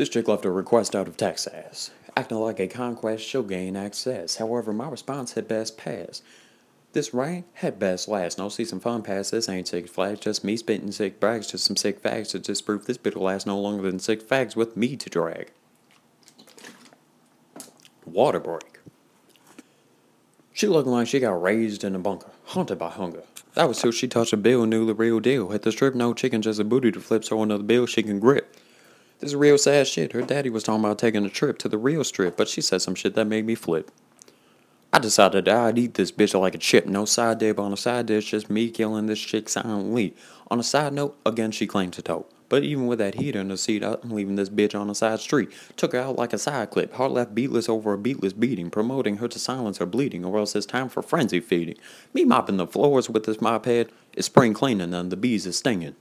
This chick left a request out of Texas, acting like a conquest she'll gain access. However, my response had best pass. This rain had best last. No season fun pass. This ain't sick flags. Just me spitting sick brags. Just some sick facts to disprove this bit'll last no longer than sick fags with me to drag. Water break. She looking like she got raised in a bunker, haunted by hunger. That was till she touched a bill and knew the real deal. Hit the strip, no chicken, just a booty to flip, so another bill she can grip. This is real sad shit. Her daddy was talking about taking a trip to the real strip, but she said some shit that made me flip. I decided I'd eat this bitch like a chip. No side dip on a side dish, just me killing this chick silently. On a side note, again she claimed to tote. But even with that heater in the seat, I'm leaving this bitch on a side street. Took her out like a side clip. Hard left beatless over a beatless beating. Promoting her to silence her bleeding, or else it's time for frenzy feeding. Me mopping the floors with this mop head is spring cleaning and the bees is stinging.